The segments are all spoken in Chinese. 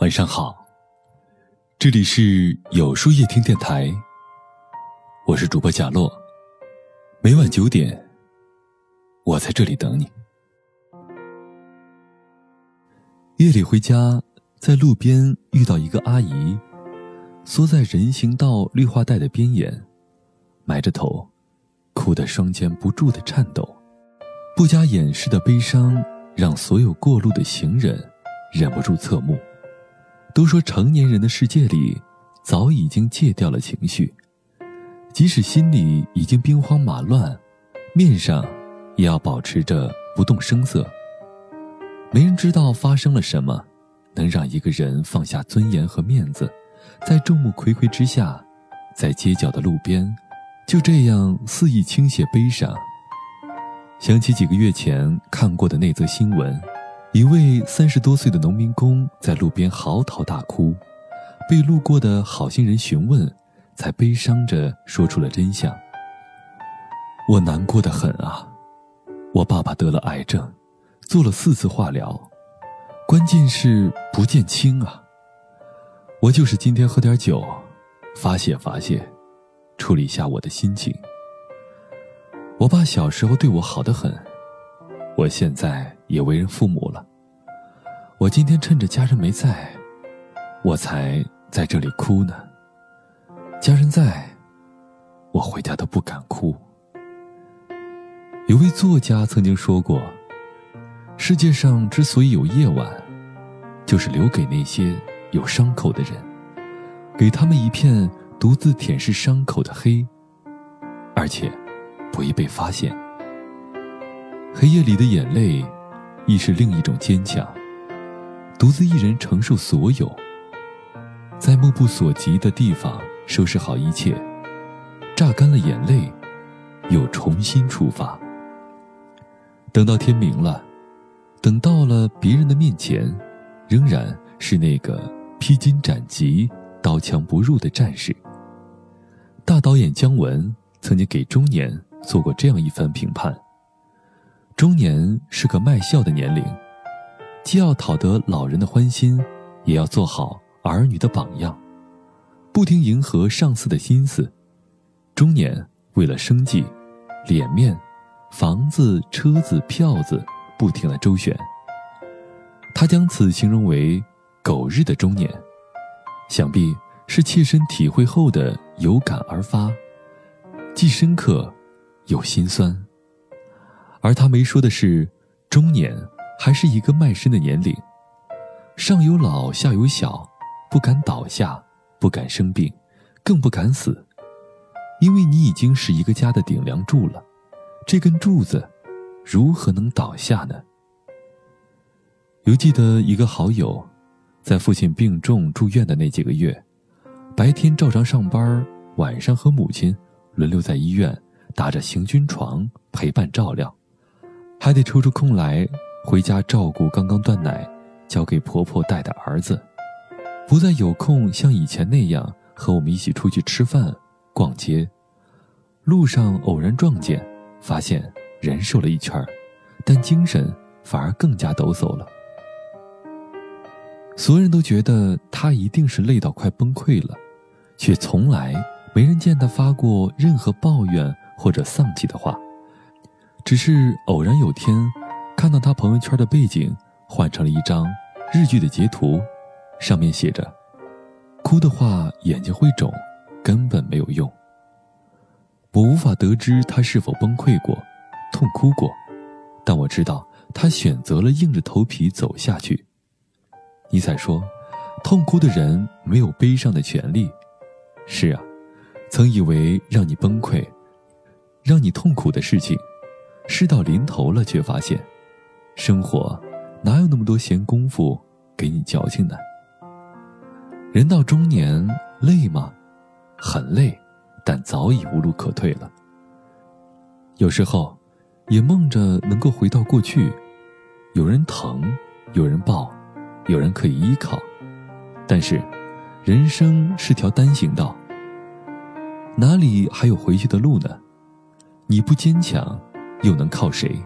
晚上好，这里是有书夜听电台，我是主播贾洛，每晚9点，我在这里等你。夜里回家，在路边遇到一个阿姨，缩在人行道绿化带的边沿，埋着头，哭得双肩不住地颤抖，不加掩饰的悲伤让所有过路的行人忍不住侧目。都说成年人的世界里早已经戒掉了情绪，即使心里已经兵荒马乱，面上也要保持着不动声色。没人知道发生了什么能让一个人放下尊严和面子，在众目睽睽之下，在街角的路边就这样肆意倾泻悲伤。想起几个月前看过的那则新闻，一位30多岁的农民工在路边嚎啕大哭，被路过的好心人询问，才悲伤着说出了真相。我难过得很啊，我爸爸得了癌症，做了4次化疗，关键是不见轻啊。我就是今天喝点酒，发泄发泄，处理一下我的心情。我爸小时候对我好得很，我现在也为人父母了。我今天趁着家人没在，我才在这里哭呢。家人在，我回家都不敢哭。有位作家曾经说过，世界上之所以有夜晚，就是留给那些有伤口的人，给他们一片独自舔舐伤口的黑，而且不易被发现。黑夜里的眼泪亦是另一种坚强，独自一人承受所有，在目不所及的地方收拾好一切，榨干了眼泪又重新出发。等到天明了，等到了别人的面前，仍然是那个披荆斩棘刀枪不入的战士。大导演姜文曾经给中年做过这样一番评判，中年是个卖笑的年龄，既要讨得老人的欢心，也要做好儿女的榜样，不停迎合上司的心思。中年为了生计、脸面、房子、车子、票子不停地周旋，他将此形容为狗日的中年，想必是切身体会后的有感而发，既深刻又心酸。而他没说的是，中年还是一个卖身的年龄，上有老下有小，不敢倒下，不敢生病，更不敢死，因为你已经是一个家的顶梁柱了，这根柱子如何能倒下呢？犹记得一个好友在父亲病重住院的那几个月，白天照常上班，晚上和母亲轮流在医院打着行军床陪伴照料，还得抽出空来回家照顾刚刚断奶交给婆婆带的儿子，不再有空像以前那样和我们一起出去吃饭逛街。路上偶然撞见，发现人瘦了一圈，但精神反而更加抖擞了。所有人都觉得他一定是累到快崩溃了，却从来没人见他发过任何抱怨或者丧气的话，只是偶然有天看到他朋友圈的背景换成了一张日剧的截图，上面写着，哭的话眼睛会肿，根本没有用。我无法得知他是否崩溃过，痛哭过，但我知道他选择了硬着头皮走下去。尼采说，痛哭的人没有悲伤的权利。是啊，曾以为让你崩溃让你痛苦的事情，事到临头了，却发现生活哪有那么多闲工夫给你矫情呢？人到中年累吗？很累，但早已无路可退了。有时候也梦着能够回到过去，有人疼，有人抱，有人可以依靠。但是人生是条单行道，哪里还有回去的路呢？你不坚强又能靠谁？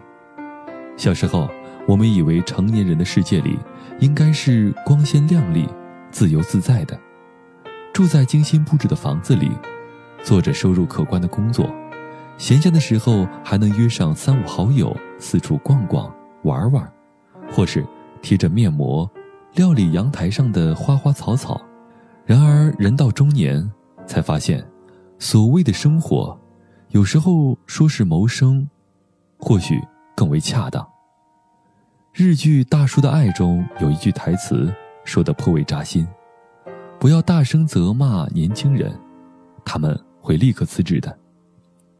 小时候我们以为成年人的世界里应该是光鲜亮丽自由自在的，住在精心布置的房子里，做着收入可观的工作，闲暇的时候还能约上三五好友四处逛逛玩玩，或是贴着面膜料理阳台上的花花草草。然而人到中年才发现，所谓的生活有时候说是谋生或许更为恰当。日剧《大叔的爱》中有一句台词说得颇为扎心，不要大声责骂年轻人，他们会立刻辞职的，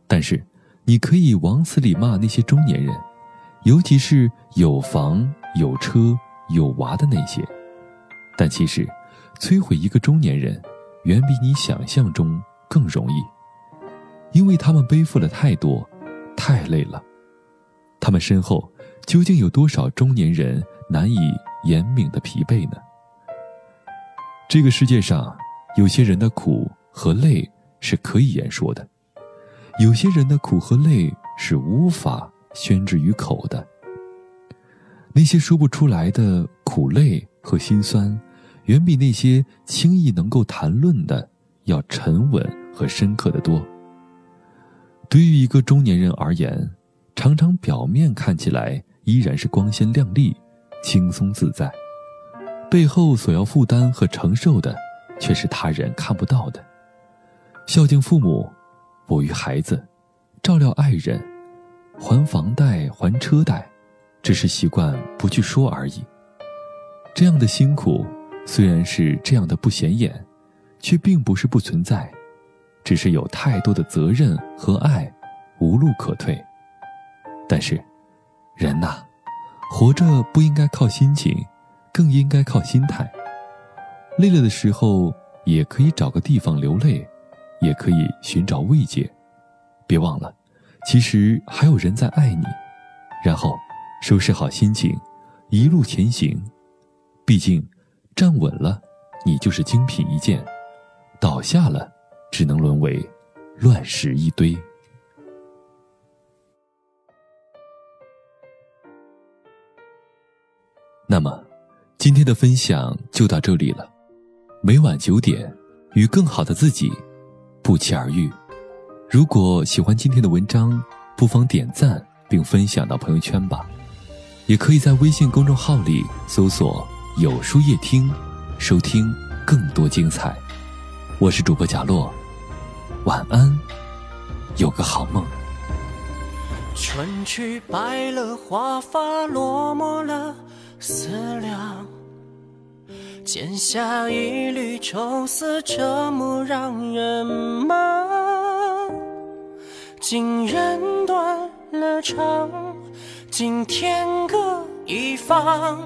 但是你可以往死里骂那些中年人，尤其是有房有车有娃的那些。但其实摧毁一个中年人远比你想象中更容易，因为他们背负了太多太累了。他们身后究竟有多少中年人难以言明的疲惫呢？这个世界上有些人的苦和累是可以言说的，有些人的苦和累是无法宣之于口的。那些说不出来的苦累和心酸，远比那些轻易能够谈论的要沉稳和深刻得多。对于一个中年人而言，常常表面看起来依然是光鲜亮丽轻松自在，背后所要负担和承受的却是他人看不到的。孝敬父母，哺育孩子，照料爱人，还房贷还车贷，只是习惯不去说而已。这样的辛苦虽然是这样的不显眼，却并不是不存在，只是有太多的责任和爱无路可退。但是人呐，活着不应该靠心情，更应该靠心态。累了的时候也可以找个地方流泪，也可以寻找慰藉。别忘了，其实还有人在爱你。然后收拾好心情，一路前行。毕竟站稳了你就是精品一件，倒下了只能沦为乱石一堆。那么今天的分享就到这里了，每晚9点与更好的自己不期而遇。如果喜欢今天的文章，不妨点赞并分享到朋友圈吧，也可以在微信公众号里搜索有书夜听，收听更多精彩。我是主播贾洛，晚安，有个好梦。春去白了华发，落寞了思量，剪下一缕愁丝，折磨让人忙。竟然断了肠，竟天各一方，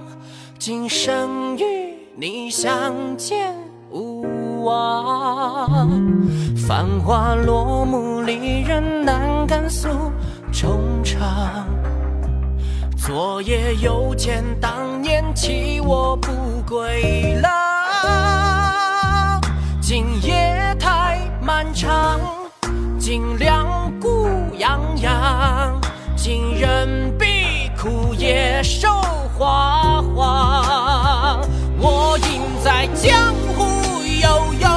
今生与你相见无望。繁华落幕，离人难敢诉衷肠。昨夜又见当年弃我不归郎，今夜太漫长，尽量孤洋洋，今人必苦也受花黄。我饮在江湖悠悠，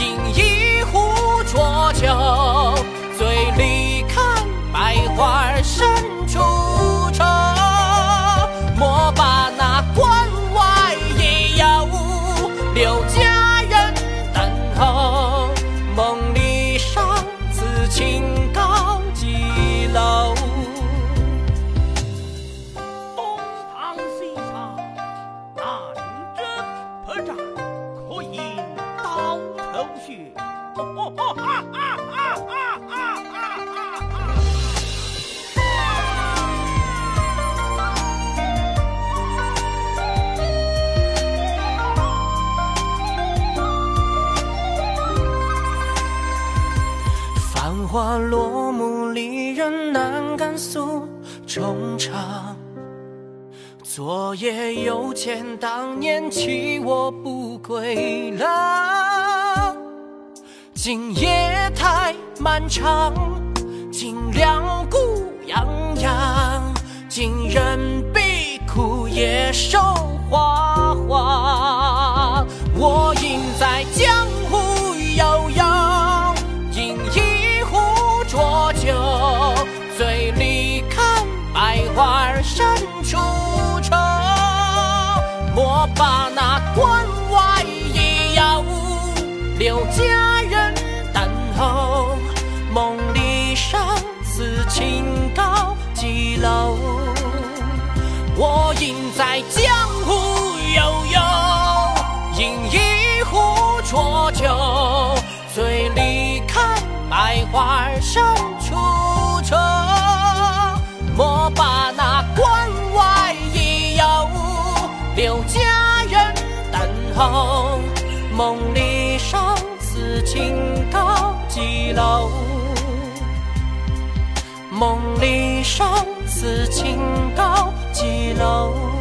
饮一壶浊酒，醉里看百花深处愁。莫把那关外野药物留佳人等候，梦里殇此情高几楼。繁华落幕，离人难敢诉衷肠。昨夜又见当年弃我不归郎，今夜太漫长，尽量孤洋洋，今人必苦也受花黄。在江湖悠悠，饮一壶浊酒，醉里看百花深处愁。莫把那关外已有留佳人等候，梦里殇此情到几楼？梦里殇此情到几楼？